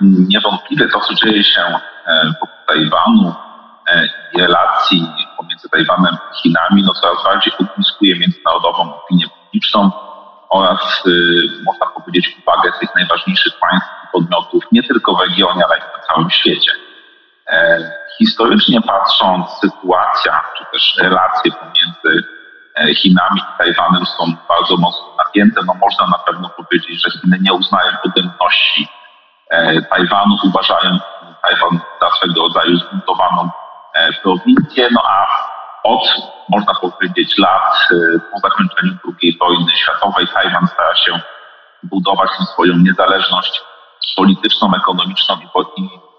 niewątpliwie to, co dzieje się wokół Tajwanu i relacji pomiędzy Tajwanem a Chinami, no coraz bardziej ogniskuje międzynarodową opinię publiczną oraz, można powiedzieć, uwagę tych najważniejszych państw i podmiotów nie tylko w regionie, ale i na całym świecie. Historycznie patrząc, sytuacja czy też relacje pomiędzy Chinami i Tajwanem są bardzo mocno napięte. No można na pewno powiedzieć, że Chiny nie uznają odrębności Tajwanu, uważają Tajwan za swego rodzaju zbuntowaną prowincję, no a od, można powiedzieć, lat po zakończeniu II wojny światowej Tajwan stara się budować swoją niezależność polityczną, ekonomiczną i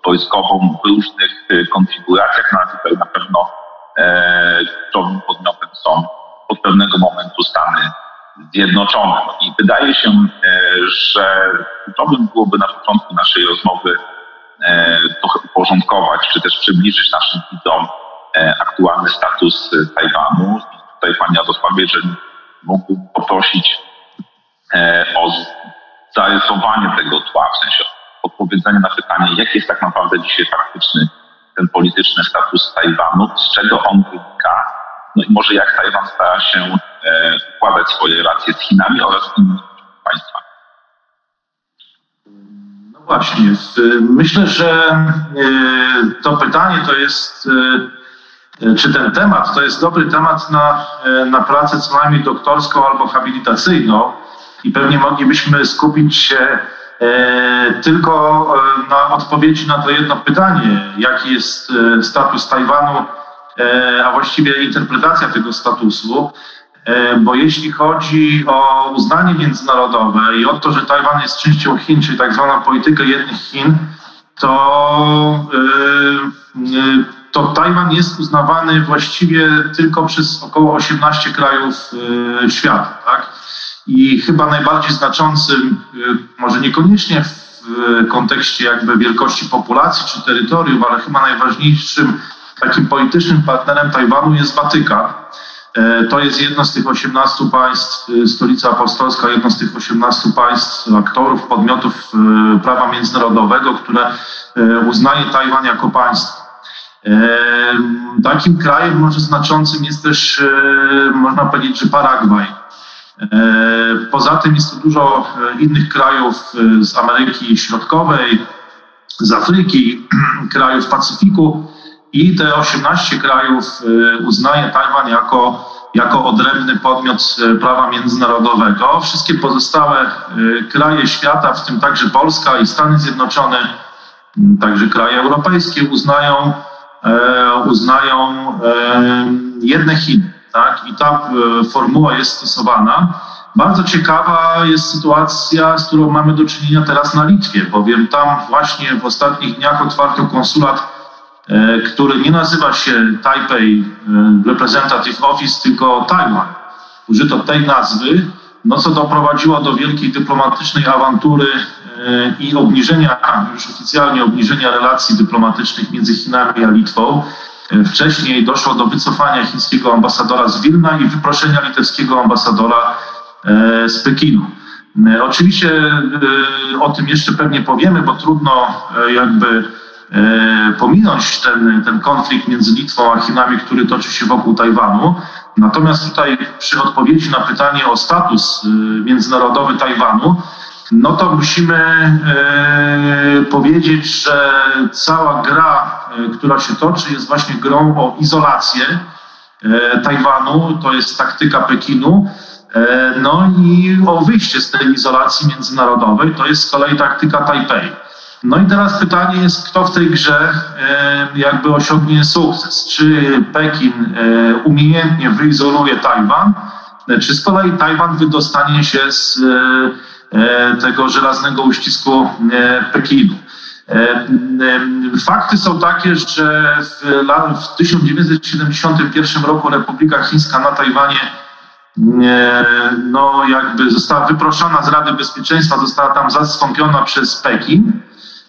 wojskową w różnych konfiguracjach, no a tutaj na pewno kluczowym podmiotem są od pewnego momentu Stany Zjednoczone. I wydaje się, że kluczowym byłoby na początku naszej rozmowy to uporządkować, czy też przybliżyć naszym widzom aktualny status Tajwanu. I tutaj Panie Radosławie, że mógłbym poprosić o zarysowanie tego tła, w sensie odpowiedzenie na pytanie, jaki jest tak naprawdę dzisiaj faktyczny ten polityczny status Tajwanu, z czego on wynika, no i może jak Tajwan stara się układać swoje relacje z Chinami oraz innymi państwami. No właśnie, myślę, że to pytanie to jest, czy ten temat to jest dobry temat na pracę co najmniej doktorską albo habilitacyjną i pewnie moglibyśmy skupić się tylko na odpowiedzi na to jedno pytanie, jaki jest status Tajwanu, a właściwie interpretacja tego statusu, bo jeśli chodzi o uznanie międzynarodowe i o to, że Tajwan jest częścią Chin, czyli tak zwaną politykę jednych Chin, to Tajwan jest uznawany właściwie tylko przez około 18 krajów świata. Tak? I chyba najbardziej znaczącym, może niekoniecznie w kontekście jakby wielkości populacji czy terytorium, ale chyba najważniejszym takim politycznym partnerem Tajwanu jest Watykan. To jest jedno z tych 18 państw, Stolica Apostolska, jedno z tych 18 państw, aktorów, podmiotów prawa międzynarodowego, które uznaje Tajwan jako państwo. Takim krajem może znaczącym jest też, można powiedzieć, że Paragwaj. Poza tym jest tu dużo innych krajów z Ameryki Środkowej, z Afryki, krajów Pacyfiku. I te 18 krajów uznaje Tajwan jako odrębny podmiot prawa międzynarodowego. Wszystkie pozostałe kraje świata, w tym także Polska i Stany Zjednoczone, także kraje europejskie uznają jedne Chiny. Tak? I ta formuła jest stosowana. Bardzo ciekawa jest sytuacja, z którą mamy do czynienia teraz na Litwie, bowiem tam właśnie w ostatnich dniach otwarto konsulat, który nie nazywa się Taipei Representative Office, tylko Tajwan. Użyto tej nazwy, no co doprowadziło do wielkiej dyplomatycznej awantury i już oficjalnie obniżenia relacji dyplomatycznych między Chinami a Litwą. Wcześniej doszło do wycofania chińskiego ambasadora z Wilna i wyproszenia litewskiego ambasadora z Pekinu. Oczywiście o tym jeszcze pewnie powiemy, bo trudno jakby pominąć ten konflikt między Litwą a Chinami, który toczy się wokół Tajwanu. Natomiast tutaj przy odpowiedzi na pytanie o status międzynarodowy Tajwanu, no to musimy powiedzieć, że cała gra, która się toczy, jest właśnie grą o izolację Tajwanu, to jest taktyka Pekinu, no i o wyjście z tej izolacji międzynarodowej, to jest z kolei taktyka Tajpej. No i teraz pytanie jest, kto w tej grze jakby osiągnie sukces. Czy Pekin umiejętnie wyizoluje Tajwan, czy z kolei Tajwan wydostanie się z tego żelaznego uścisku Pekinu. Fakty są takie, że w 1971 roku Republika Chińska na Tajwanie no jakby została wyproszona z Rady Bezpieczeństwa, została tam zastąpiona przez Pekin.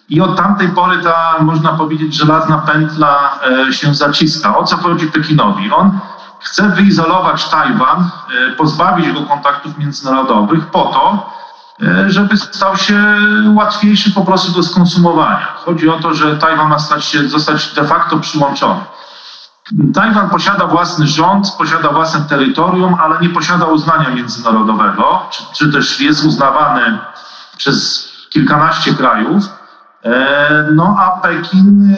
I od tamtej pory ta, można powiedzieć, żelazna pętla się zaciska. O co chodzi Pekinowi? On chce wyizolować Tajwan, pozbawić go kontaktów międzynarodowych po to, żeby stał się łatwiejszy po prostu do skonsumowania. Chodzi o to, że Tajwan ma zostać de facto przyłączony. Tajwan posiada własny rząd, posiada własne terytorium, ale nie posiada uznania międzynarodowego, czy też jest uznawany przez kilkanaście krajów. No a Pekin,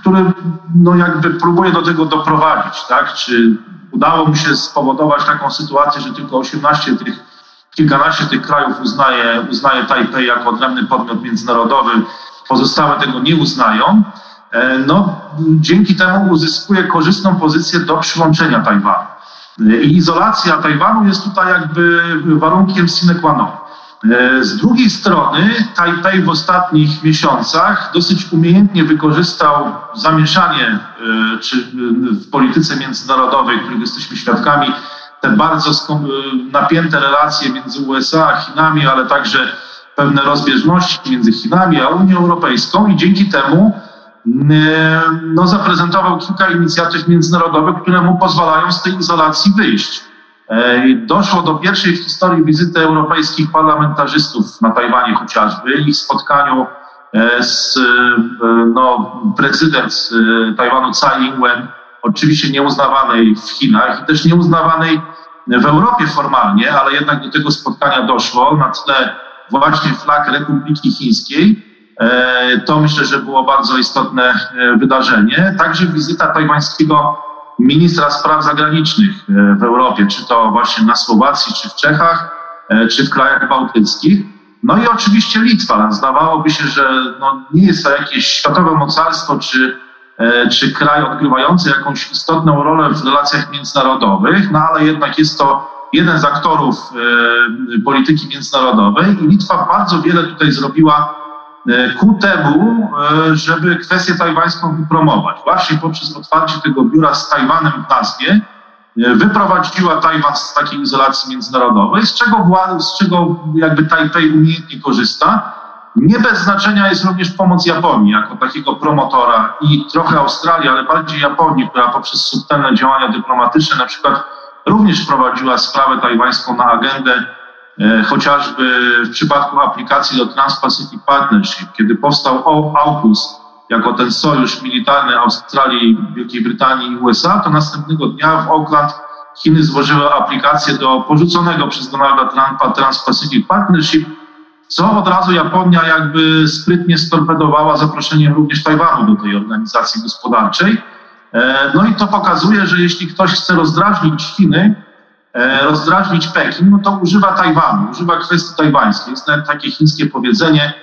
który no jakby próbuje do tego doprowadzić, tak? Czy udało mu się spowodować taką sytuację, że tylko kilkanaście tych krajów uznaje Tajpej jako odrębny podmiot międzynarodowy, pozostałe tego nie uznają, no dzięki temu uzyskuje korzystną pozycję do przyłączenia Tajwanu. I izolacja Tajwanu jest tutaj jakby warunkiem sine qua non. Z drugiej strony Tajpej w ostatnich miesiącach dosyć umiejętnie wykorzystał zamieszanie w polityce międzynarodowej, którego jesteśmy świadkami, te bardzo napięte relacje między USA a Chinami, ale także pewne rozbieżności między Chinami a Unią Europejską i dzięki temu no, zaprezentował kilka inicjatyw międzynarodowych, które mu pozwalają z tej izolacji wyjść. Doszło do pierwszej w historii wizyty europejskich parlamentarzystów na Tajwanie chociażby, ich spotkaniu z prezydent Tajwanu Tsai Ing-wen, oczywiście nieuznawanej w Chinach i też nieuznawanej w Europie formalnie, ale jednak do tego spotkania doszło na tle właśnie flag Republiki Chińskiej. To myślę, że było bardzo istotne wydarzenie. Także wizyta tajwańskiego ministra spraw zagranicznych w Europie, czy to właśnie na Słowacji, czy w Czechach, czy w krajach bałtyckich. No i oczywiście Litwa. Zdawałoby się, że no nie jest to jakieś światowe mocarstwo, czy kraj odgrywający jakąś istotną rolę w relacjach międzynarodowych, no ale jednak jest to jeden z aktorów polityki międzynarodowej i Litwa bardzo wiele tutaj zrobiła ku temu, żeby kwestię tajwańską wypromować. Właśnie poprzez otwarcie tego biura z Tajwanem w nazwie wyprowadziła Tajwan z takiej izolacji międzynarodowej, z czego jakby Tajpej umiejętnie korzysta. Nie bez znaczenia jest również pomoc Japonii jako takiego promotora i trochę Australii, ale bardziej Japonii, która poprzez subtelne działania dyplomatyczne na przykład również prowadziła sprawę tajwańską na agendę, chociażby w przypadku aplikacji do Trans Pacific Partnership, kiedy powstał AUKUS jako ten sojusz militarny Australii, Wielkiej Brytanii i USA, to następnego dnia w Auckland Chiny złożyły aplikację do porzuconego przez Donalda Trumpa Trans Pacific Partnership, co od razu Japonia jakby sprytnie storpedowała zaproszeniem również Tajwanu do tej organizacji gospodarczej. No i to pokazuje, że jeśli ktoś chce rozdrażnić Chiny, rozdrażnić Pekin, no to używa Tajwanu, używa kwestii tajwańskiej. Jest nawet takie chińskie powiedzenie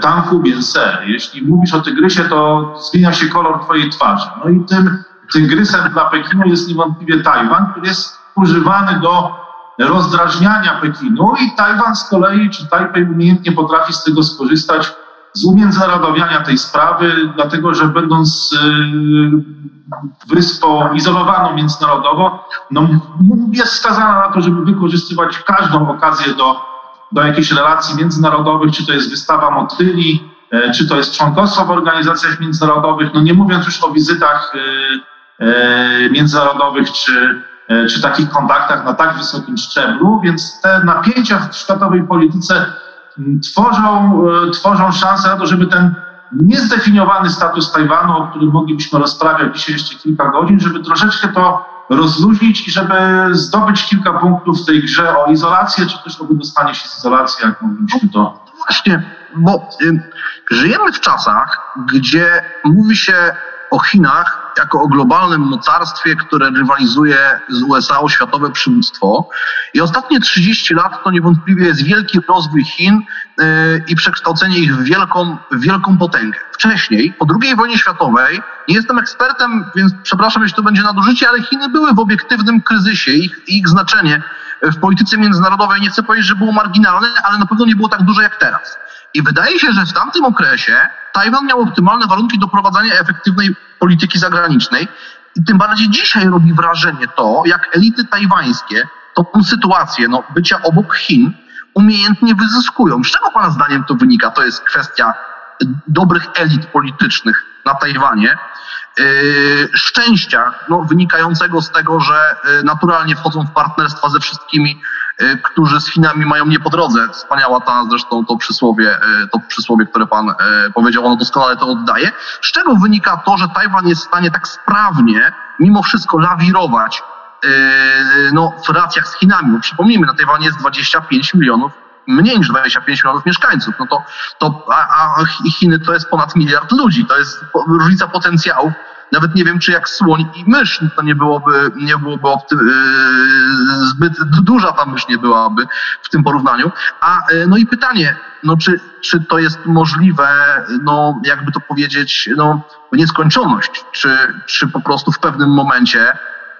tanku biense. Jeśli mówisz o tygrysie, to zmienia się kolor twojej twarzy. No i tym tygrysem dla Pekinu jest niewątpliwie Tajwan, który jest używany do rozdrażniania Pekinu i Tajwan z kolei, czy Tajpej umiejętnie potrafi z tego skorzystać, z umiędzynarodowiania tej sprawy, dlatego że będąc wyspą izolowaną międzynarodowo, no, jest skazana na to, żeby wykorzystywać każdą okazję do jakichś relacji międzynarodowych, czy to jest wystawa motyli, czy to jest członkostwo w organizacjach międzynarodowych, no nie mówiąc już o wizytach międzynarodowych, czy takich kontaktach na tak wysokim szczeblu, więc te napięcia w światowej polityce tworzą szansę na to, żeby ten niezdefiniowany status Tajwanu, o którym moglibyśmy rozprawiać dzisiaj jeszcze kilka godzin, żeby troszeczkę to rozluźnić i żeby zdobyć kilka punktów w tej grze o izolację, czy też o wydostanie się z izolacji, jak moglibyśmy to... Właśnie, bo żyjemy w czasach, gdzie mówi się o Chinach jako o globalnym mocarstwie, które rywalizuje z USA o światowe przywództwo. I ostatnie 30 lat to niewątpliwie jest wielki rozwój Chin i przekształcenie ich w wielką potęgę. Wcześniej, po II wojnie światowej, nie jestem ekspertem, więc przepraszam, jeśli to będzie nadużycie, ale Chiny były w obiektywnym kryzysie. Ich znaczenie w polityce międzynarodowej, nie chcę powiedzieć, że było marginalne, ale na pewno nie było tak duże jak teraz. I wydaje się, że w tamtym okresie Tajwan miał optymalne warunki do prowadzenia efektywnej polityki zagranicznej i tym bardziej dzisiaj robi wrażenie to, jak elity tajwańskie tą sytuację bycia obok Chin umiejętnie wyzyskują. Z czego pana zdaniem to wynika? To jest kwestia dobrych elit politycznych na Tajwanie, szczęścia wynikającego z tego, że naturalnie wchodzą w partnerstwa ze wszystkimi którzy z Chinami mają nie po drodze. Wspaniała ta zresztą to przysłowie, które pan powiedział, ono doskonale to oddaje. Z czego wynika to, że Tajwan jest w stanie tak sprawnie mimo wszystko lawirować w relacjach z Chinami? Bo przypomnijmy, na Tajwanie jest mniej niż 25 milionów mieszkańców. No to Chiny to jest ponad miliard ludzi. To jest różnica potencjałów. Nawet nie wiem, czy jak słoń i mysz, to nie byłoby zbyt duża ta mysz nie byłaby w tym porównaniu. I pytanie, czy to jest możliwe, w nieskończoność, czy po prostu w pewnym momencie,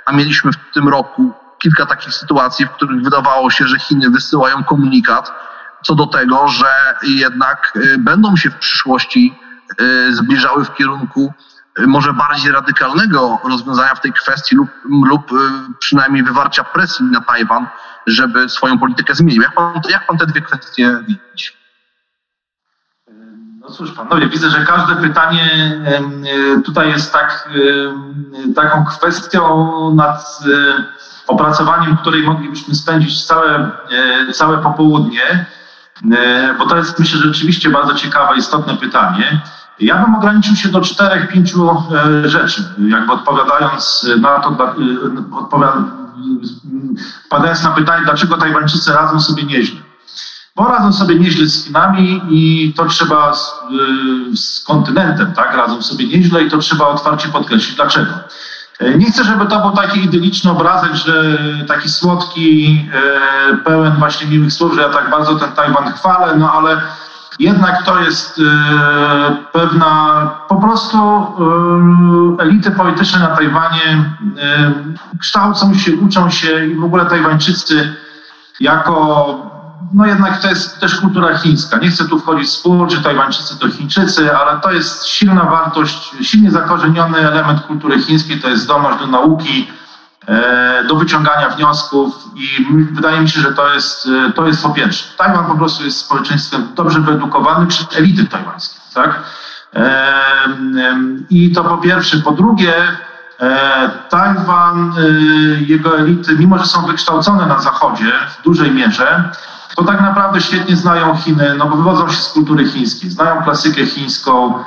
a mieliśmy w tym roku kilka takich sytuacji, w których wydawało się, że Chiny wysyłają komunikat co do tego, że jednak będą się w przyszłości zbliżały w kierunku może bardziej radykalnego rozwiązania w tej kwestii lub przynajmniej wywarcia presji na Tajwan, żeby swoją politykę zmienił. Jak pan te dwie kwestie widzi? No cóż, panowie, widzę, że każde pytanie tutaj jest taką kwestią, nad opracowaniem której moglibyśmy spędzić całe popołudnie, bo to jest, myślę, rzeczywiście bardzo ciekawe, istotne pytanie. Ja bym ograniczył się do 4-5 rzeczy, jakby odpowiadając na to, odpowiadając na pytanie, dlaczego Tajwańczycy radzą sobie nieźle. Bo radzą sobie nieźle z Chinami i to trzeba z kontynentem, tak? Radzą sobie nieźle i to trzeba otwarcie podkreślić. Dlaczego? Nie chcę, żeby to był taki idyliczny obrazek, że taki słodki, pełen właśnie miłych słów, że ja tak bardzo ten Tajwan chwalę, ale jednak to jest pewna po prostu elity polityczne na Tajwanie kształcą się, uczą się i w ogóle Tajwańczycy jednak to jest też kultura chińska. Nie chcę tu wchodzić w spór, czy Tajwańczycy to Chińczycy, ale to jest silna wartość, silnie zakorzeniony element kultury chińskiej, to jest zdolność do nauki, do wyciągania wniosków i wydaje mi się, że to jest po pierwsze. Tajwan po prostu jest społeczeństwem dobrze wyedukowanym przez elity tajwańskie, tak? I to po pierwsze. Po drugie, Tajwan, jego elity, mimo że są wykształcone na Zachodzie w dużej mierze, to tak naprawdę świetnie znają Chiny, bo wywodzą się z kultury chińskiej, znają klasykę chińską,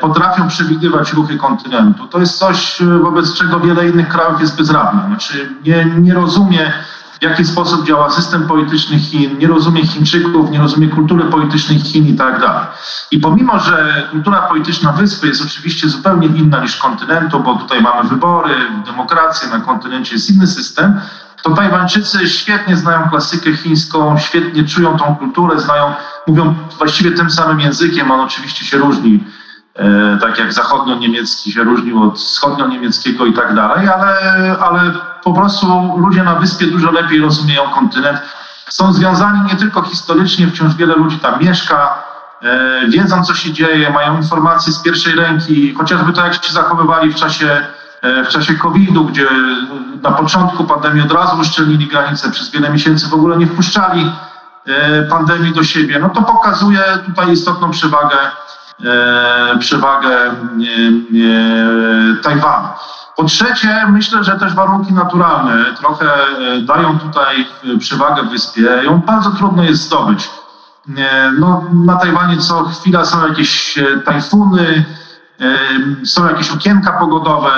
potrafią przewidywać ruchy kontynentu. To jest coś, wobec czego wiele innych krajów jest bezradnych. Znaczy nie rozumie, w jaki sposób działa system polityczny Chin, nie rozumie Chińczyków, nie rozumie kultury politycznej Chin i tak dalej. I pomimo, że kultura polityczna wyspy jest oczywiście zupełnie inna niż kontynentu, bo tutaj mamy wybory, demokrację, na kontynencie jest inny system, to Tajwańczycy świetnie znają klasykę chińską, świetnie czują tą kulturę, mówią właściwie tym samym językiem, on oczywiście się różni, tak jak zachodnio-niemiecki się różnił od wschodnio-niemieckiego i tak dalej, ale po prostu ludzie na wyspie dużo lepiej rozumieją kontynent. Są związani nie tylko historycznie, wciąż wiele ludzi tam mieszka, wiedzą co się dzieje, mają informacje z pierwszej ręki, chociażby to jak się zachowywali w czasie COVID-u, gdzie na początku pandemii od razu uszczelnili granice, przez wiele miesięcy w ogóle nie wpuszczali pandemii do siebie. To pokazuje tutaj istotną przewagę Tajwanu. Po trzecie, myślę, że też warunki naturalne trochę dają tutaj przewagę wyspie. Ją bardzo trudno jest zdobyć. Na Tajwanie co chwila są jakieś tajfuny, są jakieś okienka pogodowe.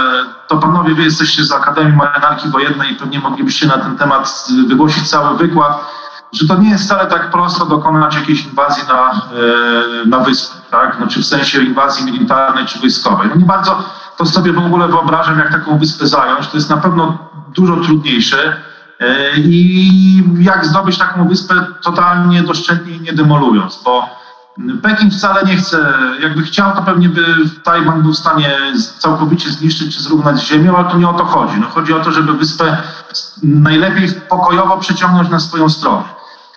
To panowie, wy jesteście z Akademii Marynarki Wojennej i pewnie moglibyście na ten temat wygłosić cały wykład, że to nie jest wcale tak prosto dokonać jakiejś inwazji na wyspę, tak? Czy w sensie inwazji militarnej czy wojskowej. Nie bardzo to sobie w ogóle wyobrażam, jak taką wyspę zająć. To jest na pewno dużo trudniejsze i jak zdobyć taką wyspę totalnie doszczętnie i nie demolując, bo Pekin wcale nie chce, jakby chciał, to pewnie by Tajwan był w stanie całkowicie zniszczyć czy zrównać z ziemią, ale to nie o to chodzi. Chodzi o to, żeby wyspę najlepiej pokojowo przeciągnąć na swoją stronę.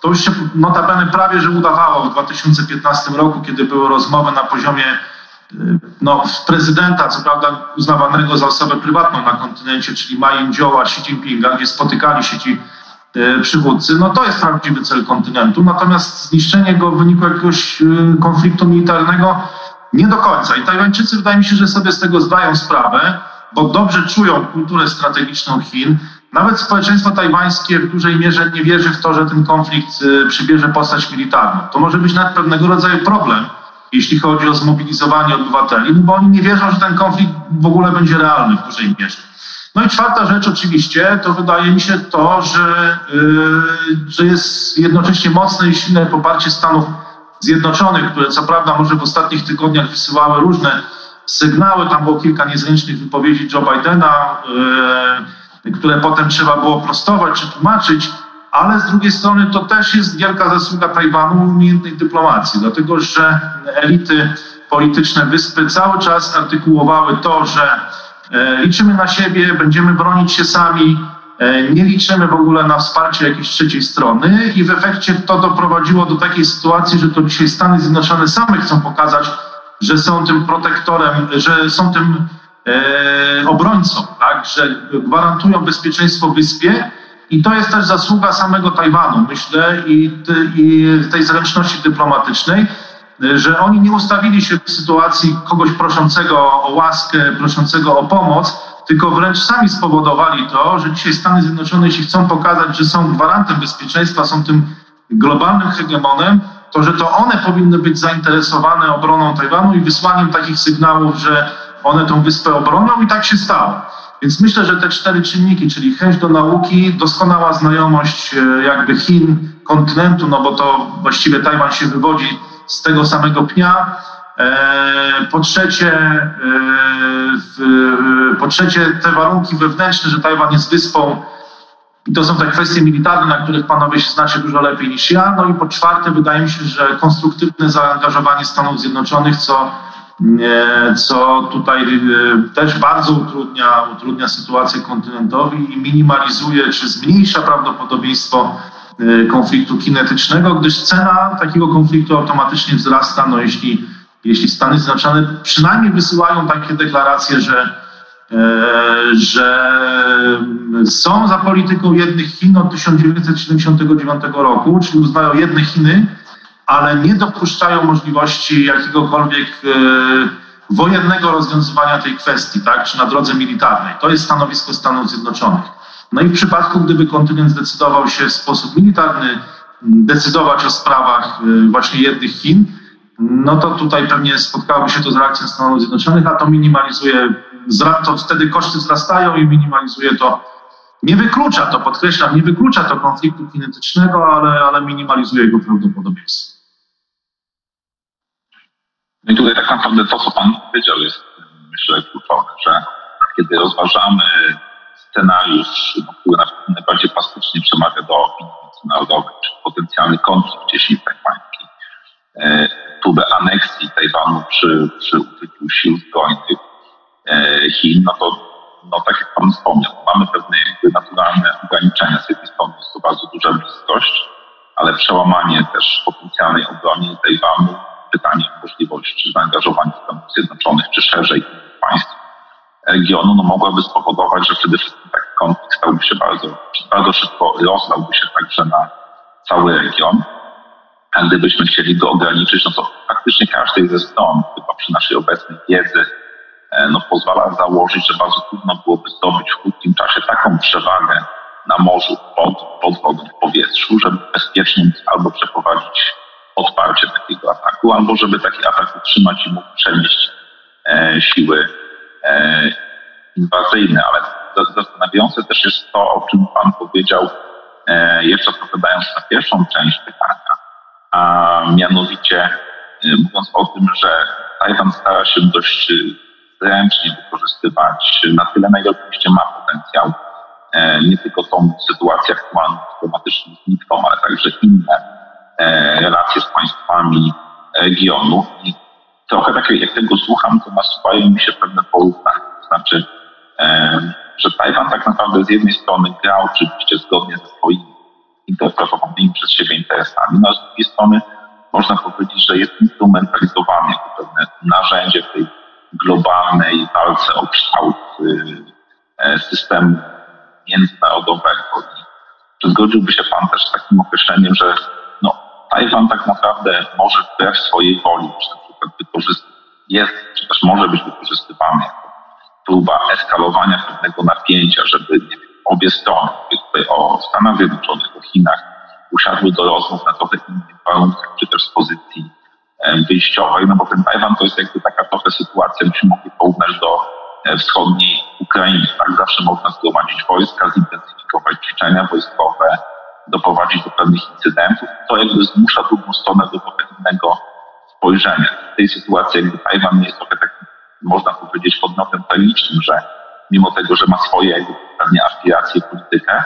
To już się notabene prawie, że udawało w 2015 roku, kiedy były rozmowy na poziomie prezydenta, co prawda uznawanego za osobę prywatną na kontynencie, czyli Ma Ying-jeou, Xi Jinpinga, gdzie spotykali się ci przywódcy, to jest prawdziwy cel kontynentu, natomiast zniszczenie go w wyniku jakiegoś konfliktu militarnego nie do końca. I Tajwańczycy, wydaje mi się, że sobie z tego zdają sprawę, bo dobrze czują kulturę strategiczną Chin. Nawet społeczeństwo tajwańskie w dużej mierze nie wierzy w to, że ten konflikt przybierze postać militarną. To może być nawet pewnego rodzaju problem, jeśli chodzi o zmobilizowanie obywateli, bo oni nie wierzą, że ten konflikt w ogóle będzie realny w dużej mierze. No i czwarta rzecz oczywiście, to wydaje mi się to, że jest jednocześnie mocne i silne poparcie Stanów Zjednoczonych, które co prawda może w ostatnich tygodniach wysyłały różne sygnały, tam było kilka niezręcznych wypowiedzi Joe Bidena, które potem trzeba było prostować czy tłumaczyć, ale z drugiej strony to też jest wielka zasługa Tajwanu w umiejętnej dyplomacji, dlatego że elity polityczne wyspy cały czas artykułowały to, że liczymy na siebie, będziemy bronić się sami, nie liczymy w ogóle na wsparcie jakiejś trzeciej strony i w efekcie to doprowadziło do takiej sytuacji, że to dzisiaj Stany Zjednoczone same chcą pokazać, że są tym protektorem, że są tym obrońcą, tak? Że gwarantują bezpieczeństwo wyspie i to jest też zasługa samego Tajwanu, myślę, i tej zręczności dyplomatycznej, że oni nie ustawili się w sytuacji kogoś proszącego o łaskę, proszącego o pomoc, tylko wręcz sami spowodowali to, że dzisiaj Stany Zjednoczone, jeśli chcą pokazać, że są gwarantem bezpieczeństwa, są tym globalnym hegemonem, to że to one powinny być zainteresowane obroną Tajwanu i wysłaniem takich sygnałów, że one tą wyspę obronią i tak się stało. Więc myślę, że te cztery czynniki, czyli chęć do nauki, doskonała znajomość jakby Chin, kontynentu, no bo to właściwie Tajwan się wywodzi z tego samego pnia. Po trzecie te warunki wewnętrzne, że Tajwan jest wyspą i to są te kwestie militarne, na których panowie się znacie dużo lepiej niż ja. No i po czwarte wydaje mi się, że konstruktywne zaangażowanie Stanów Zjednoczonych, co tutaj też bardzo utrudnia sytuację kontynentowi i minimalizuje czy zmniejsza prawdopodobieństwo konfliktu kinetycznego, gdyż cena takiego konfliktu automatycznie wzrasta, no jeśli Stany Zjednoczone przynajmniej wysyłają takie deklaracje, że są za polityką jednych Chin od 1979 roku, czyli uznają jedne Chiny, ale nie dopuszczają możliwości jakiegokolwiek wojennego rozwiązywania tej kwestii, tak, czy na drodze militarnej. To jest stanowisko Stanów Zjednoczonych. No i w przypadku, gdyby kontynent zdecydował się w sposób militarny decydować o sprawach właśnie jednych Chin, no to tutaj pewnie spotkałoby się to z reakcją Stanów Zjednoczonych, a to minimalizuje, to wtedy koszty wzrastają i minimalizuje to, nie wyklucza to, podkreślam, nie wyklucza to konfliktu kinetycznego, ale minimalizuje jego prawdopodobieństwo. No i tutaj tak naprawdę to, co pan powiedział, jest myślę kluczowe, że kiedy rozważamy scenariusz, który najbardziej plastycznie przemawia do opinii międzynarodowej, czy potencjalny konflikt Cieśniny Tajwańskiej, próbę aneksji Tajwanu przy użyciu sił zbrojnych Chin, no to tak jak pan wspomniał, mamy pewne naturalne ograniczenia. Z jednej strony jest to bardzo duża bliskość, ale przełamanie też potencjalnej obrony Tajwanu, pytanie o możliwości zaangażowania Stanów Zjednoczonych, czy szerzej państw regionu, no mogłaby spowodować, że przede wszystkim taki konflikt stałby się bardzo szybko, rozlałby się także na cały region. A gdybyśmy chcieli go ograniczyć, no to praktycznie każdej ze stron, chyba przy naszej obecnej wiedzy, no pozwala założyć, że bardzo trudno byłoby zdobyć w krótkim czasie taką przewagę na morzu, pod wodą, w powietrzu, żeby bezpiecznie albo przeprowadzić odparcie takiego ataku, albo żeby taki atak utrzymać i mógł przenieść siły inwazyjne, ale zastanawiające też jest to, o czym pan powiedział, jeszcze odpowiadając na pierwszą część pytania, a mianowicie mówiąc o tym, że Tajwan stara się dość zręcznie wykorzystywać na tyle, na ile oczywiście ma potencjał, nie tylko tą sytuację aktualną dyplomatyczną z Litwą, ale także inne relacje z państwami regionu. Trochę tak jak tego słucham, to nasuwają mi się pewne porównania. To znaczy, że Tajwan tak naprawdę z jednej strony gra oczywiście zgodnie ze swoimi interpretowanymi przez siebie interesami, no a z drugiej strony można powiedzieć, że jest instrumentalizowany jako pewne narzędzie w tej globalnej walce o kształt systemu międzynarodowego. I czy zgodziłby się pan też z takim określeniem, że no, Tajwan tak naprawdę może wbrew swojej woli czy też może być wykorzystywany jako próba eskalowania pewnego napięcia, żeby obie strony, tutaj o Stanach Zjednoczonych, o Chinach, usiadły do rozmów na trochę innych warunkach, czy też z pozycji wyjściowej, no bo ten Tajwan to jest jakby taka trochę sytuacja, byśmy mogli porównać do wschodniej Ukrainy, tak? Zawsze można zgromadzić wojska, zintensyfikować ćwiczenia wojskowe, doprowadzić do pewnych incydentów, to jakby zmusza drugą stronę do trochę innego spojrzenia. W tej sytuacji jakby Tajwan jest trochę tak, można powiedzieć, podmiotem tajemniczym, że mimo tego, że ma swoje jakby pewnie aspiracje, politykę,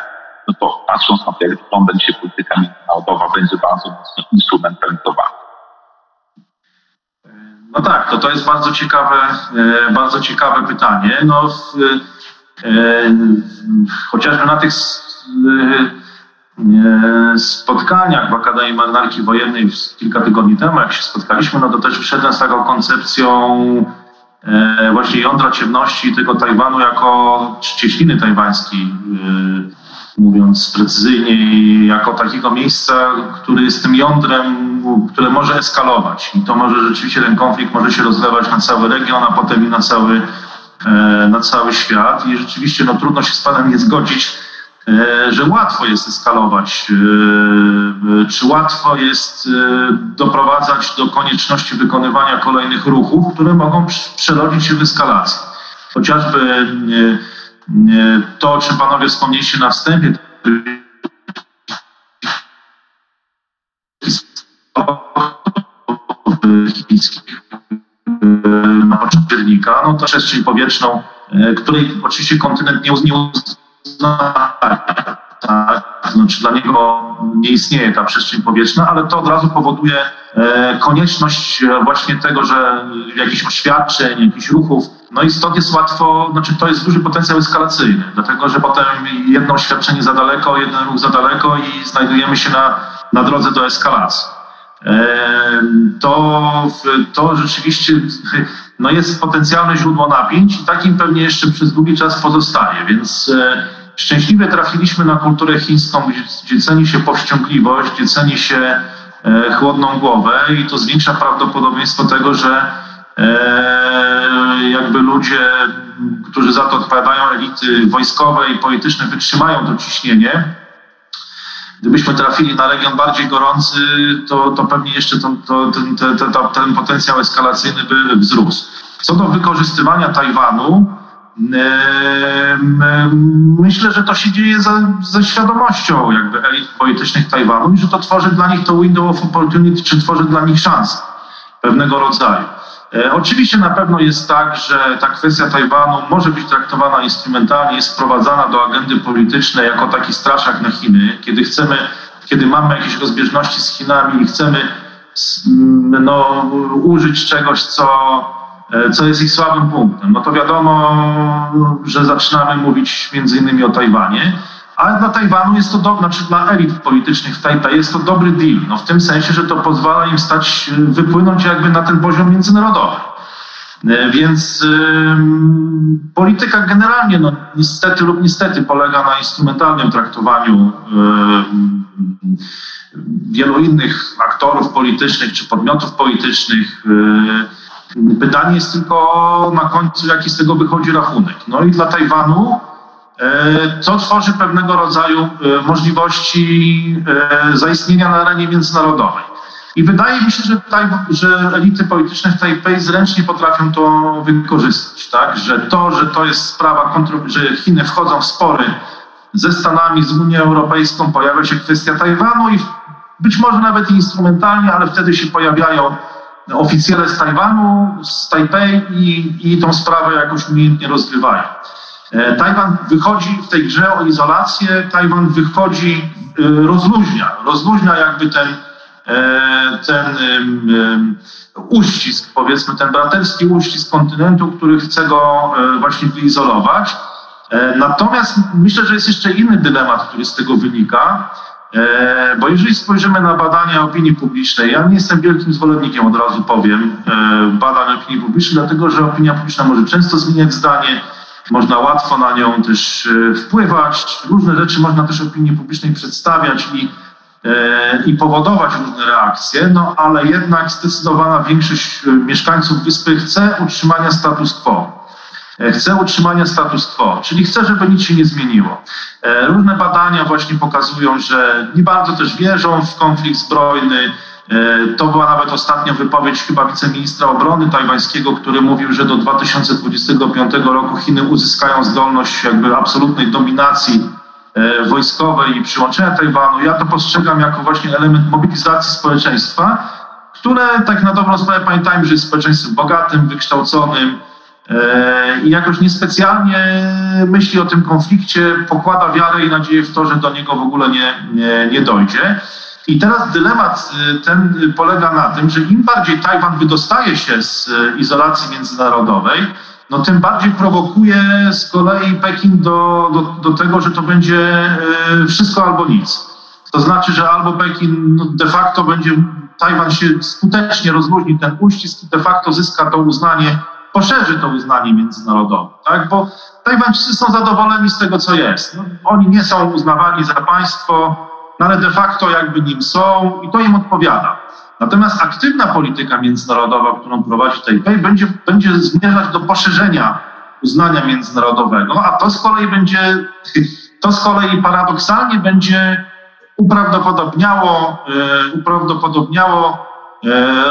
no to patrząc na to, jak wygląda dzisiaj polityka międzynarodowa, będzie bardzo mocno instrumentalizowana. No tak, to jest bardzo ciekawe pytanie. No, chociażby na tych spotkaniach w Akademii Marynarki Wojennej kilka tygodni temu, jak się spotkaliśmy, no to też wyszedłem z taką koncepcją właśnie jądra ciemności tego Tajwanu jako Cieśniny Tajwańskiej, mówiąc precyzyjniej, jako takiego miejsca, który jest tym jądrem, które może eskalować. I to może rzeczywiście ten konflikt może się rozlewać na cały region, a potem i na cały świat. I rzeczywiście no, trudno się z panem nie zgodzić, że łatwo jest eskalować, czy łatwo jest doprowadzać do konieczności wykonywania kolejnych ruchów, które mogą przerodzić się w eskalację. Chociażby to, o czym panowie wspomnieliście na wstępie, chińskich na początku czerwnika, no to przestrzeń powietrzną, której oczywiście kontynent nie uznaje. Tak, znaczy dla niego nie istnieje ta przestrzeń powietrzna, ale to od razu powoduje konieczność właśnie tego, że jakichś oświadczeń, jakichś ruchów, no i stąd jest łatwo, znaczy to jest duży potencjał eskalacyjny, dlatego że potem jedno oświadczenie za daleko, jeden ruch za daleko i znajdujemy się na drodze do eskalacji. To rzeczywiście no jest potencjalne źródło napięć i takim pewnie jeszcze przez długi czas pozostanie, więc szczęśliwie trafiliśmy na kulturę chińską, gdzie ceni się powściągliwość, gdzie ceni się chłodną głowę i to zwiększa prawdopodobieństwo tego, że jakby ludzie, którzy za to odpowiadają, elity wojskowe i polityczne, wytrzymają to ciśnienie. Gdybyśmy trafili na region bardziej gorący, to pewnie jeszcze ten potencjał eskalacyjny by wzrósł. Co do wykorzystywania Tajwanu, myślę, że to się dzieje ze świadomością jakby elit politycznych Tajwanu i że to tworzy dla nich to window of opportunity, czy tworzy dla nich szansę pewnego rodzaju. Oczywiście na pewno jest tak, że ta kwestia Tajwanu może być traktowana instrumentalnie, jest sprowadzana do agendy politycznej jako taki straszak na Chiny. Kiedy mamy jakieś rozbieżności z Chinami i chcemy no, użyć czegoś, co jest ich słabym punktem, no to wiadomo, że zaczynamy mówić między innymi o Tajwanie. Ale dla Tajwanu jest to znaczy dla elit politycznych w Tajpej jest to dobry deal, no w tym sensie, że to pozwala im wypłynąć jakby na ten poziom międzynarodowy. Więc polityka generalnie, no niestety lub niestety, polega na instrumentalnym traktowaniu wielu innych aktorów politycznych czy podmiotów politycznych. Pytanie jest tylko na końcu, jaki z tego wychodzi rachunek. No i dla Tajwanu to tworzy pewnego rodzaju możliwości zaistnienia na arenie międzynarodowej. I wydaje mi się, że elity polityczne w Tajpej zręcznie potrafią to wykorzystać. Tak? Że to jest sprawa, że Chiny wchodzą w spory ze Stanami, z Unią Europejską, pojawia się kwestia Tajwanu i być może nawet instrumentalnie, ale wtedy się pojawiają oficjele z Tajwanu, z Tajpej i tą sprawę jakoś umiejętnie rozgrywają. Tajwan wychodzi w tej grze o izolację, Tajwan wychodzi, rozluźnia jakby ten uścisk, powiedzmy, ten braterski uścisk kontynentu, który chce go właśnie wyizolować. Natomiast myślę, że jest jeszcze inny dylemat, który z tego wynika, bo jeżeli spojrzymy na badania opinii publicznej, ja nie jestem wielkim zwolennikiem, od razu powiem, badań opinii publicznej, dlatego że opinia publiczna może często zmieniać zdanie, można łatwo na nią też wpływać, różne rzeczy można też opinii publicznej przedstawiać i powodować różne reakcje, no ale jednak zdecydowana większość mieszkańców wyspy chce utrzymania status quo. Chce utrzymania status quo, czyli chce, żeby nic się nie zmieniło. Różne badania właśnie pokazują, że nie bardzo też wierzą w konflikt zbrojny. To była nawet ostatnia wypowiedź chyba wiceministra obrony tajwańskiego, który mówił, że do 2025 roku Chiny uzyskają zdolność jakby absolutnej dominacji wojskowej i przyłączenia Tajwanu. Ja to postrzegam jako właśnie element mobilizacji społeczeństwa, które tak na dobrą sprawę pamiętajmy, że jest społeczeństwem bogatym, wykształconym i jakoś niespecjalnie myśli o tym konflikcie, pokłada wiarę i nadzieję w to, że do niego w ogóle nie dojdzie. I teraz dylemat ten polega na tym, że im bardziej Tajwan wydostaje się z izolacji międzynarodowej, no tym bardziej prowokuje z kolei Pekin do tego, że to będzie wszystko albo nic. To znaczy, że albo Pekin de facto będzie, Tajwan się skutecznie rozluźni ten uścisk i de facto zyska to uznanie, poszerzy to uznanie międzynarodowe, tak? Bo Tajwańczycy są zadowoleni z tego, co jest. No, oni nie są uznawani za państwo, no ale de facto jakby nim są i to im odpowiada. Natomiast aktywna polityka międzynarodowa, którą prowadzi Tajpej, będzie zmierzać do poszerzenia uznania międzynarodowego, a to z kolei paradoksalnie będzie uprawdopodobniało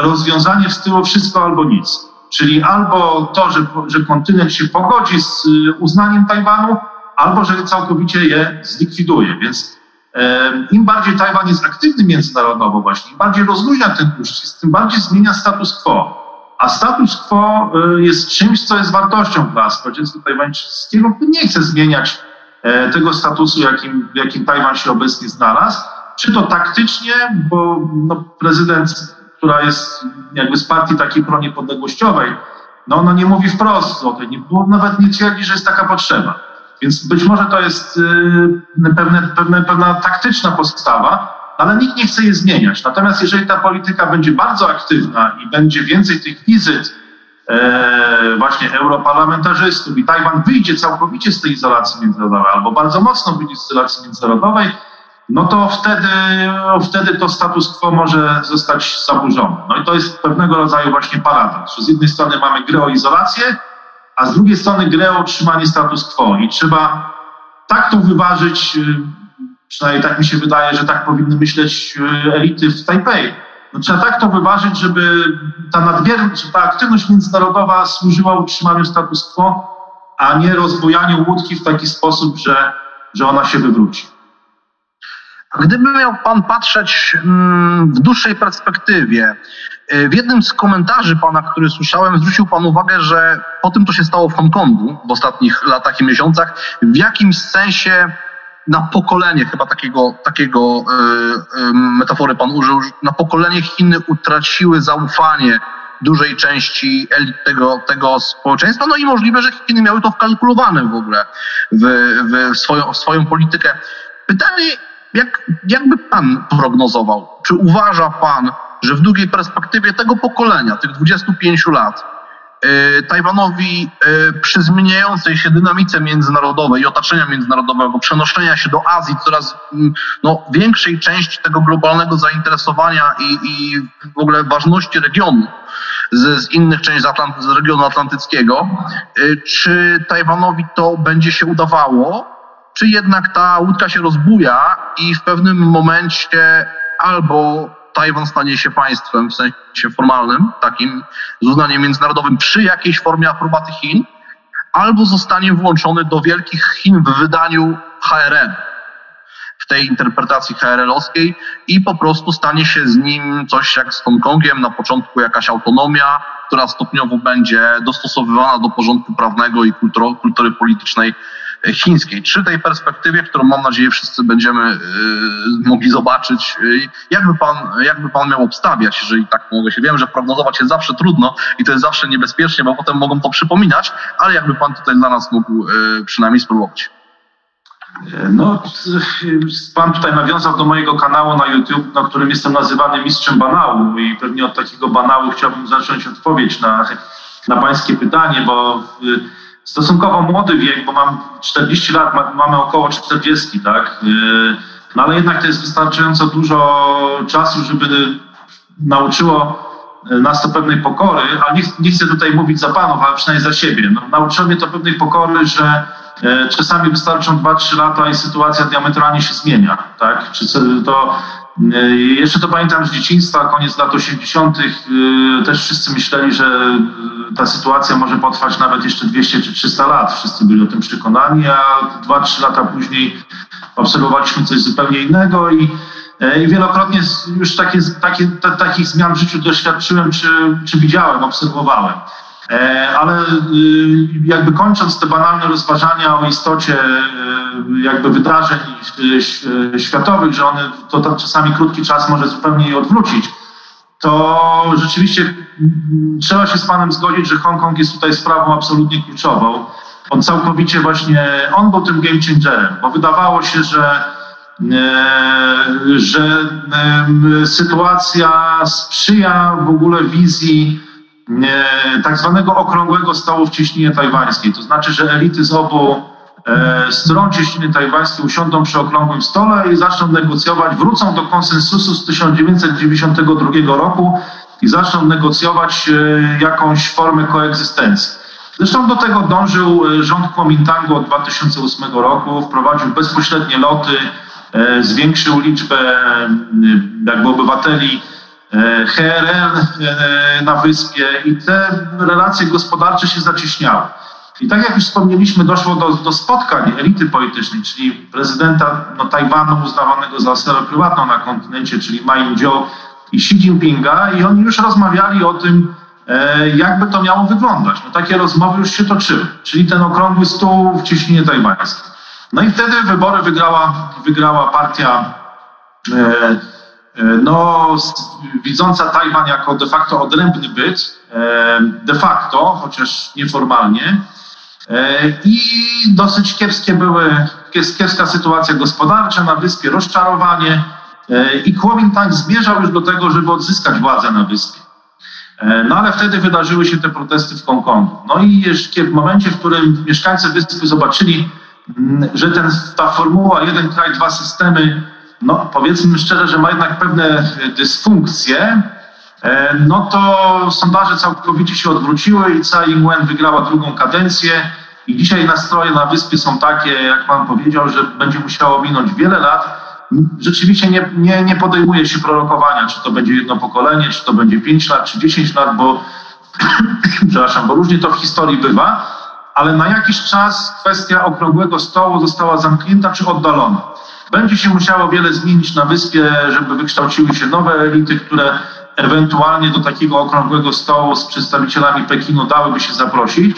rozwiązanie w stylu wszystko albo nic. Czyli albo to, że kontynent się pogodzi z uznaniem Tajwanu, albo że całkowicie je zlikwiduje. Więc im bardziej Tajwan jest aktywny międzynarodowo właśnie, im bardziej rozluźnia ten uścisk, tym bardziej zmienia status quo. A status quo jest czymś, co jest wartością dla społeczeństwa tajwańskiego, który nie chce zmieniać tego statusu, w jakim Tajwan się obecnie znalazł. Czy to taktycznie, bo no, prezydent, która jest jakby z partii takiej proniepodległościowej, no ona nie mówi wprost o tym, bo nawet nie twierdzi, że jest taka potrzeba. Więc być może to jest pewna taktyczna postawa, ale nikt nie chce jej zmieniać. Natomiast jeżeli ta polityka będzie bardzo aktywna i będzie więcej tych wizyt właśnie europarlamentarzystów i Tajwan wyjdzie całkowicie z tej izolacji międzynarodowej albo bardzo mocno wyjdzie z izolacji międzynarodowej, no to wtedy to status quo może zostać zaburzone. No i to jest pewnego rodzaju właśnie paradoks. Z jednej strony mamy grę o izolację, a z drugiej strony grę o utrzymanie status quo i trzeba tak to wyważyć, przynajmniej tak mi się wydaje, że tak powinny myśleć elity w Tajpej. No, trzeba tak to wyważyć, żeby ta aktywność międzynarodowa służyła utrzymaniu status quo, a nie rozbujaniu łódki w taki sposób, że ona się wywróci. Gdyby miał pan patrzeć w dłuższej perspektywie, w jednym z komentarzy pana, który słyszałem, zwrócił pan uwagę, że po tym, co się stało w Hongkongu w ostatnich latach i miesiącach, w jakimś sensie na pokolenie, chyba takiego metafory pan użył, na pokolenie Chiny utraciły zaufanie dużej części elit tego społeczeństwa, no i możliwe, że Chiny miały to wkalkulowane w ogóle w swoją politykę. Pytanie, jakby pan prognozował, czy uważa pan, że w długiej perspektywie tego pokolenia, tych 25 lat, Tajwanowi przy zmieniającej się dynamice międzynarodowej i otoczenia międzynarodowego, przenoszenia się do Azji, coraz większej części tego globalnego zainteresowania i w ogóle ważności regionu z innych części z regionu atlantyckiego, czy Tajwanowi to będzie się udawało? Czy jednak ta łódka się rozbuja i w pewnym momencie albo Tajwan stanie się państwem w sensie formalnym, takim z uznaniem międzynarodowym przy jakiejś formie aprobaty Chin, albo zostanie włączony do wielkich Chin w wydaniu HRL, w tej interpretacji HRL-owskiej i po prostu stanie się z nim coś jak z Hongkongiem, na początku jakaś autonomia, która stopniowo będzie dostosowywana do porządku prawnego i kultury politycznej chińskiej. Czy tej perspektywie, którą mam nadzieję wszyscy będziemy mogli zobaczyć, jakby pan miał obstawiać, jeżeli tak mogę się. Wiem, że prognozować jest zawsze trudno i to jest zawsze niebezpiecznie, bo potem mogą to przypominać, ale jakby pan tutaj dla nas mógł przynajmniej spróbować. No, pan tutaj nawiązał do mojego kanału na YouTube, na którym jestem nazywany mistrzem banału i pewnie od takiego banału chciałbym zacząć odpowiedź na pańskie pytanie, bo stosunkowo młody wiek, bo mam 40 lat, mamy około 40, tak? No ale jednak to jest wystarczająco dużo czasu, żeby nauczyło nas to pewnej pokory, ale nie chcę tutaj mówić za panów, ale przynajmniej za siebie. No, nauczyło mnie to pewnej pokory, że czasami wystarczą 2-3 lata i sytuacja diametralnie się zmienia. Tak? Czy to, jeszcze to pamiętam z dzieciństwa, koniec lat 80. Też wszyscy myśleli, że ta sytuacja może potrwać nawet jeszcze 200 czy 300 lat. Wszyscy byli o tym przekonani, a 2-3 lata później obserwowaliśmy coś zupełnie innego i wielokrotnie już takich zmian w życiu doświadczyłem, czy widziałem, obserwowałem. Ale jakby kończąc te banalne rozważania o istocie jakby wydarzeń światowych, że one to czasami krótki czas może zupełnie je odwrócić, to rzeczywiście trzeba się z panem zgodzić, że Hongkong jest tutaj sprawą absolutnie kluczową. On całkowicie on był tym game changerem, bo wydawało się, że sytuacja sprzyja w ogóle wizji tak zwanego okrągłego stołu w Cieśninie Tajwańskiej. To znaczy, że elity z obu stron Cieśniny Tajwańskiej usiądą przy okrągłym stole i zaczną negocjować, wrócą do konsensusu z 1992 roku i zaczną negocjować jakąś formę koegzystencji. Zresztą do tego dążył rząd Kuomintangu od 2008 roku, wprowadził bezpośrednie loty, zwiększył liczbę jakby obywateli HRN na wyspie i te relacje gospodarcze się zacieśniały. I tak jak już wspomnieliśmy, doszło do spotkań elity politycznej, czyli prezydenta Tajwanu uznawanego za osobę prywatną na kontynencie, czyli Ma Ying-jeou i Xi Jinpinga, i oni już rozmawiali o tym, jakby to miało wyglądać. No, takie rozmowy już się toczyły, czyli ten okrągły stół w Cieśninie Tajwańskiej. No i wtedy wybory wygrała partia widząca Tajwan jako de facto odrębny byt, de facto, chociaż nieformalnie. I dosyć kiepska sytuacja gospodarcza na wyspie, rozczarowanie. I Kuomintang zmierzał już do tego, żeby odzyskać władzę na wyspie. No ale wtedy wydarzyły się te protesty w Hongkongu. No i w momencie, w którym mieszkańcy wyspy zobaczyli, że ta formuła jeden kraj, dwa systemy, no powiedzmy szczerze, że ma jednak pewne dysfunkcje, no to sondaże całkowicie się odwróciły i Tsai Ing-wen wygrała drugą kadencję i dzisiaj nastroje na wyspie są takie, jak pan powiedział, że będzie musiało minąć wiele lat. Rzeczywiście nie podejmuje się prorokowania, czy to będzie jedno pokolenie, czy to będzie 5 lat, czy 10 lat, bo, przepraszam, bo różnie to w historii bywa, ale na jakiś czas kwestia okrągłego stołu została zamknięta czy oddalona. Będzie się musiało wiele zmienić na wyspie, żeby wykształciły się nowe elity, które ewentualnie do takiego okrągłego stołu z przedstawicielami Pekinu dałyby się zaprosić.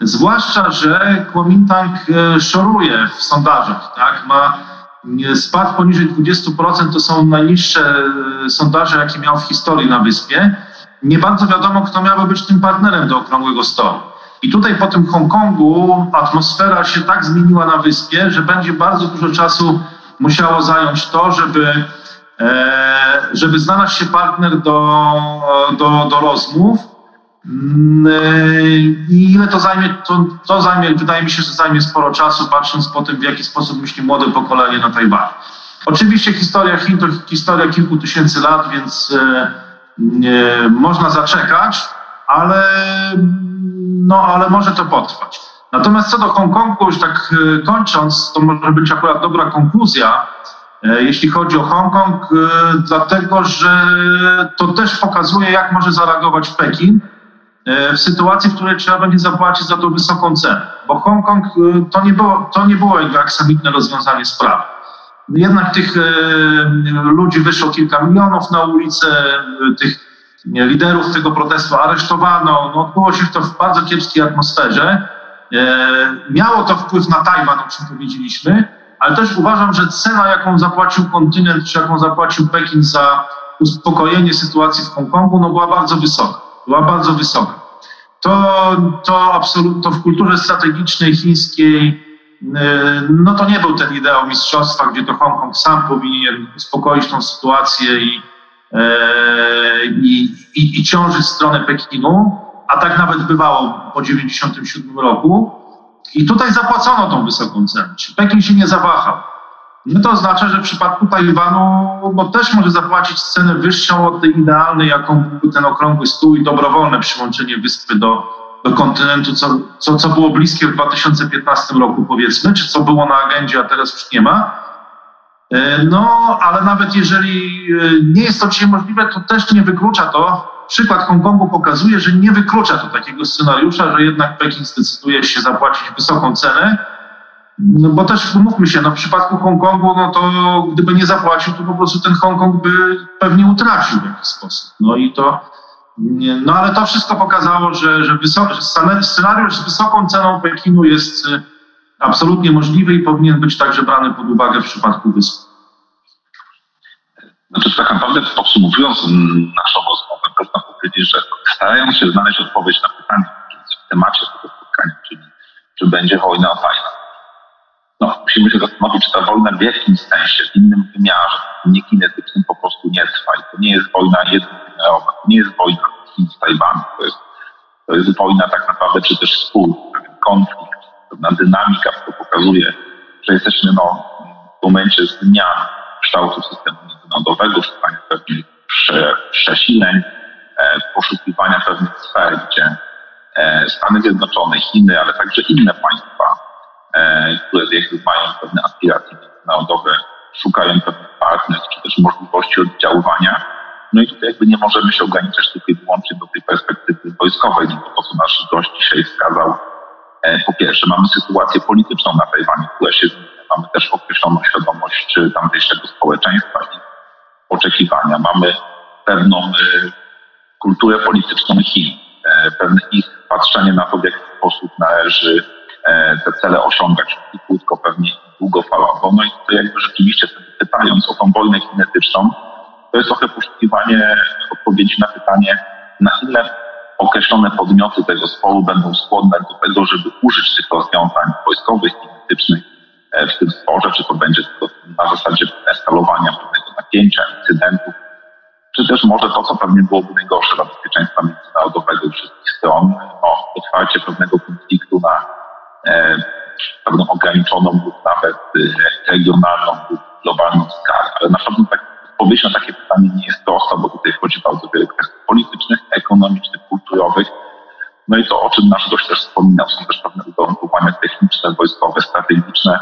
Zwłaszcza, że Kuomintang szoruje w sondażach, tak? Ma spad poniżej 20%, to są najniższe sondaże, jakie miał w historii na wyspie. Nie bardzo wiadomo, kto miałby być tym partnerem do okrągłego stołu. I tutaj po tym Hongkongu atmosfera się tak zmieniła na wyspie, że będzie bardzo dużo czasu musiało zająć to, żeby znalazł się partner do rozmów. I ile to zajmie, wydaje mi się, że zajmie sporo czasu, patrząc po tym, w jaki sposób myśli młode pokolenie na Tajwanie. Oczywiście historia Chin to historia kilku tysięcy lat, więc można zaczekać, ale może to potrwać. Natomiast co do Hongkongu, już tak kończąc, to może być akurat dobra konkluzja, jeśli chodzi o Hongkong, dlatego że to też pokazuje, jak może zareagować Pekin w sytuacji, w której trzeba będzie zapłacić za to wysoką cenę. Bo Hongkong to nie było jakby aksamitne rozwiązanie sprawy. Jednak tych ludzi wyszło kilka milionów na ulicę, tych liderów tego protestu aresztowano. No, odbyło się to w bardzo kiepskiej atmosferze. Miało to wpływ na Tajwan, o czym powiedzieliśmy, ale też uważam, że cena, jaką zapłacił kontynent, czy jaką zapłacił Pekin za uspokojenie sytuacji w Hongkongu, no była bardzo wysoka. To w kulturze strategicznej chińskiej, no to nie był ten ideał mistrzostwa, gdzie to Hongkong sam powinien uspokoić tą sytuację i ciążyć stronę Pekinu, a tak nawet bywało po 1997 roku. I tutaj zapłacono tą wysoką cenę. Pekin się nie zawahał. No to oznacza, że w przypadku Tajwanu, bo też może zapłacić cenę wyższą od tej idealnej, jaką był ten okrągły stół i dobrowolne przyłączenie wyspy do kontynentu, co było bliskie w 2015 roku, powiedzmy, czy co było na agendzie, a teraz już nie ma. No, ale nawet jeżeli nie jest to dzisiaj możliwe, to też nie wyklucza to. Przykład Hongkongu pokazuje, że nie wyklucza to takiego scenariusza, że jednak Pekin zdecyduje się zapłacić wysoką cenę. No bo też umówmy się, no w przypadku Hongkongu, no to gdyby nie zapłacił, to po prostu ten Hongkong by pewnie utracił w jakiś sposób. No i to, no ale to wszystko pokazało, że scenariusz z wysoką ceną Pekinu jest absolutnie możliwy i powinien być także brany pod uwagę w przypadku wysp. Znaczy tak naprawdę podsumowując naszą rozmowę, można powiedzieć, że starają się znaleźć odpowiedź na pytanie w temacie tego spotkania, czyli czy będzie wojna o Tajwan. No, musimy się zastanowić, czy ta wojna w jakimś sensie, w innym wymiarze, nie kinetycznym, po prostu nie trwa. I to nie jest wojna jednowymiarowa, to nie jest wojna Chin z Tajwanu, to jest wojna tak naprawdę, czy też spór, pewien konflikt, pewna dynamika, to pokazuje, że jesteśmy w momencie zmian kształtu systemu międzynarodowego, szukania pewnych przesileń, poszukiwania pewnych sfer, gdzie Stany Zjednoczone, Chiny, ale także inne państwa, które mają pewne aspiracje międzynarodowe, szukają pewnych partnerstw, czy też możliwości oddziaływania. No i tutaj nie możemy się ograniczać tylko i wyłącznie do tej perspektywy wojskowej, bo to, co nasz gość dzisiaj wskazał. Po pierwsze, mamy sytuację polityczną na Tajwanie, która się zmienia. Mamy też określoną świadomość tamtejszego społeczeństwa i oczekiwania. Mamy pewną kulturę polityczną Chin, pewne ich patrzenie na to, w jaki sposób należy te cele osiągać i krótko, pewnie długofalowo. No i to rzeczywiście pytając o tą wojnę kinetyczną, to jest trochę poszukiwanie odpowiedzi na pytanie, na ile określone podmioty tego sporu będą skłonne do tego, żeby użyć tych rozwiązań wojskowych, kinetycznych w tym sporze, czy to będzie na zasadzie eskalowania pewnego napięcia, incydentów, czy też może to, co pewnie byłoby najgorsze dla bezpieczeństwa międzynarodowego wszystkich stron, otwarcie pewnego konfliktu na pewną ograniczoną lub nawet regionalną lub globalną skalę. Ale na pewno odpowiedź na takie pytanie nie jest prosta, bo tutaj chodzi bardzo wiele kwestii politycznych, ekonomicznych, kulturowych. No i to, o czym nasz gość też wspominał, są też pewne uwarunkowania techniczne, wojskowe, strategiczne,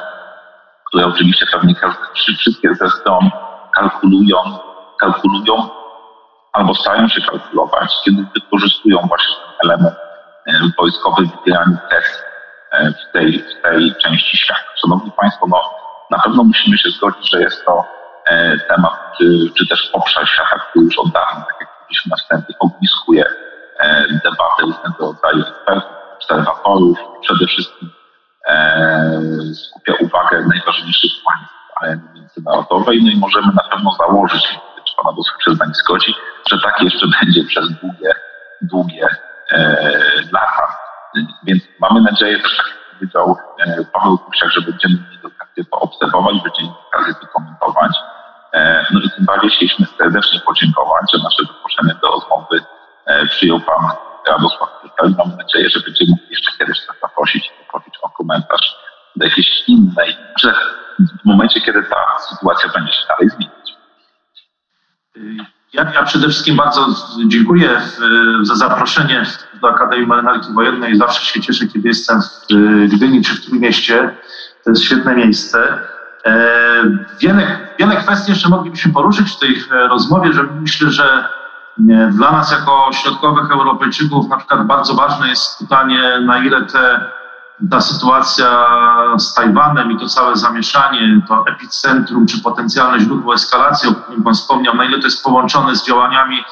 które oczywiście pewnie wszystkie ze stron kalkulują albo starają się kalkulować, kiedy wykorzystują właśnie ten element wojskowy w wybieraniu test w tej części świata. Szanowni Państwo, na pewno musimy się zgodzić, że jest to temat, czy też obszar świata, który już od dawna, tak jak mówiliśmy na wstępie, ogniskuje debatę różnego rodzaju ekspertów, obserwatorów, przede wszystkim skupia uwagę najważniejszych państw areny międzynarodowej, no i możemy na pewno założyć, czy Pan Radosław się z nami zgodzi, że tak jeszcze będzie przez długie lata. Więc mamy nadzieję, też tak jak powiedział Paweł Kusiak, że będziemy mieli okazję to obserwować, będziemy mieli okazję to komentować. No i tym bardziej chcieliśmy serdecznie podziękować, że nasze zaproszenie do rozmowy przyjął Pan Radosław Pyffel. Mam nadzieję, że będziemy mógł jeszcze kiedyś zaprosić o komentarz do jakiejś innej, że w momencie, kiedy ta sytuacja będzie się dalej zmieniać. Ja przede wszystkim bardzo dziękuję za zaproszenie do Akademii Marynarki Wojennej. Zawsze się cieszę, kiedy jestem w Gdyni czy w Trójmieście. To jest świetne miejsce. Wiele kwestii jeszcze moglibyśmy poruszyć w tej rozmowie, że myślę, że dla nas jako środkowych Europejczyków na przykład bardzo ważne jest pytanie, na ile ta sytuacja z Tajwanem i to całe zamieszanie, to epicentrum czy potencjalne źródło eskalacji, o którym Pan wspomniał, na ile to jest połączone z działaniami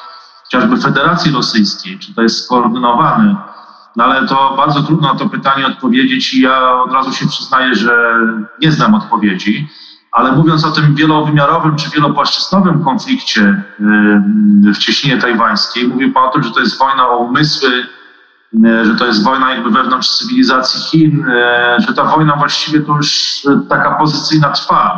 chociażby Federacji Rosyjskiej, czy to jest skoordynowane. No ale to bardzo trudno na to pytanie odpowiedzieć i ja od razu się przyznaję, że nie znam odpowiedzi. Ale mówiąc o tym wielowymiarowym czy wielopłaszczyznowym konflikcie w Cieśninie Tajwańskiej, mówił Pan o tym, że to jest wojna o umysły, że to jest wojna jakby wewnątrz cywilizacji Chin, że ta wojna właściwie to już taka pozycyjna trwa,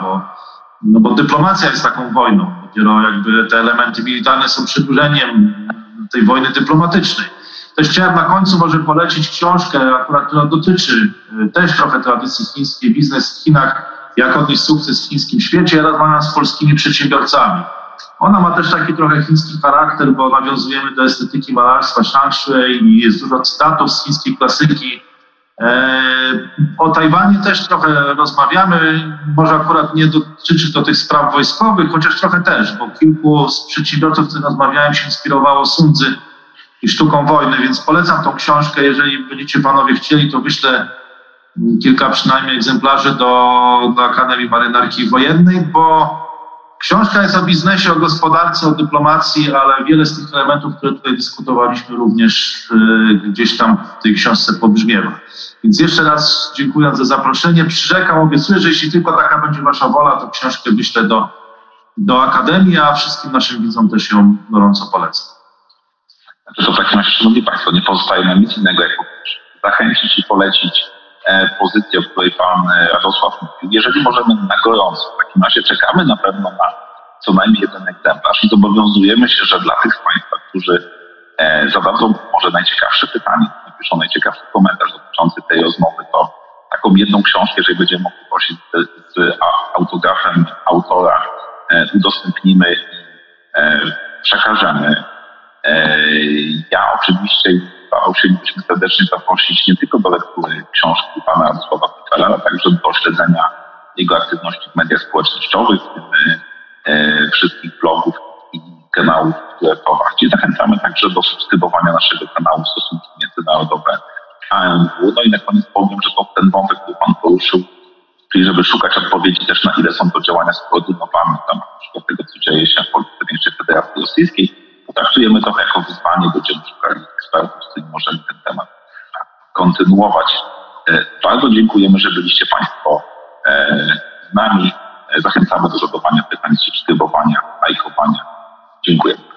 bo dyplomacja jest taką wojną. Dopiero jakby te elementy militarne są przedłużeniem tej wojny dyplomatycznej. Też chciałem na końcu może polecić książkę, która dotyczy też trochę tradycji chińskiej, biznes w Chinach, jak odnieść sukces w chińskim świecie, ja rozmawiam z polskimi przedsiębiorcami. Ona ma też taki trochę chiński charakter, bo nawiązujemy do estetyki malarstwa szanshui i jest dużo cytatów z chińskiej klasyki. O Tajwanie też trochę rozmawiamy, może akurat nie dotyczy to tych spraw wojskowych, chociaż trochę też, bo kilku z przedsiębiorców, z którymi rozmawiałem, się inspirowało Sun Tzu i sztuką wojny, więc polecam tą książkę. Jeżeli będziecie panowie chcieli, to wyślę kilka przynajmniej egzemplarzy do Akademii Marynarki Wojennej, bo książka jest o biznesie, o gospodarce, o dyplomacji, ale wiele z tych elementów, które tutaj dyskutowaliśmy, również gdzieś tam w tej książce pobrzmiewa. Więc jeszcze raz dziękuję za zaproszenie. Przyrzekam, obiecuję, że jeśli tylko taka będzie wasza wola, to książkę wyślę do Akademii, a wszystkim naszym widzom też ją gorąco polecam. To w takim razie, szanowni państwo, nie pozostaje nam nic innego, jak zachęcić i polecić pozycję, o której pan Radosław mówił. Jeżeli możemy na gorąco, w takim razie czekamy na pewno na co najmniej jeden egzemplarz i zobowiązujemy się, że dla tych z państwa, którzy zadadzą może najciekawsze pytanie, napiszą najciekawszy komentarz dotyczący tej rozmowy, to taką jedną książkę, jeżeli będziemy mogli prosić z autografem autora, udostępnimy i przekażemy. Ja oczywiście chcielibyśmy serdecznie zaprosić nie tylko do lektury książki pana Radosława Pyffela, ale także do śledzenia jego aktywności w mediach społecznościowych, w tym wszystkich blogów i kanałów, które prowadzi. Zachęcamy także do subskrybowania naszego kanału Stosunki Międzynarodowe AMW. No i na koniec powiem, że to ten wątek, który pan poruszył, czyli żeby szukać odpowiedzi też na ile są to działania skoordynowane, tam na przykład tego, co dzieje się w Polsce Większej Federacji Rosyjskiej, traktujemy to jako wyzwanie, będziemy szukali ekspertów, z którymi możemy ten temat kontynuować. Bardzo dziękujemy, że byliście państwo z nami. Zachęcamy do zadawania pytań, subskrybowania, lajkowania. Dziękuję.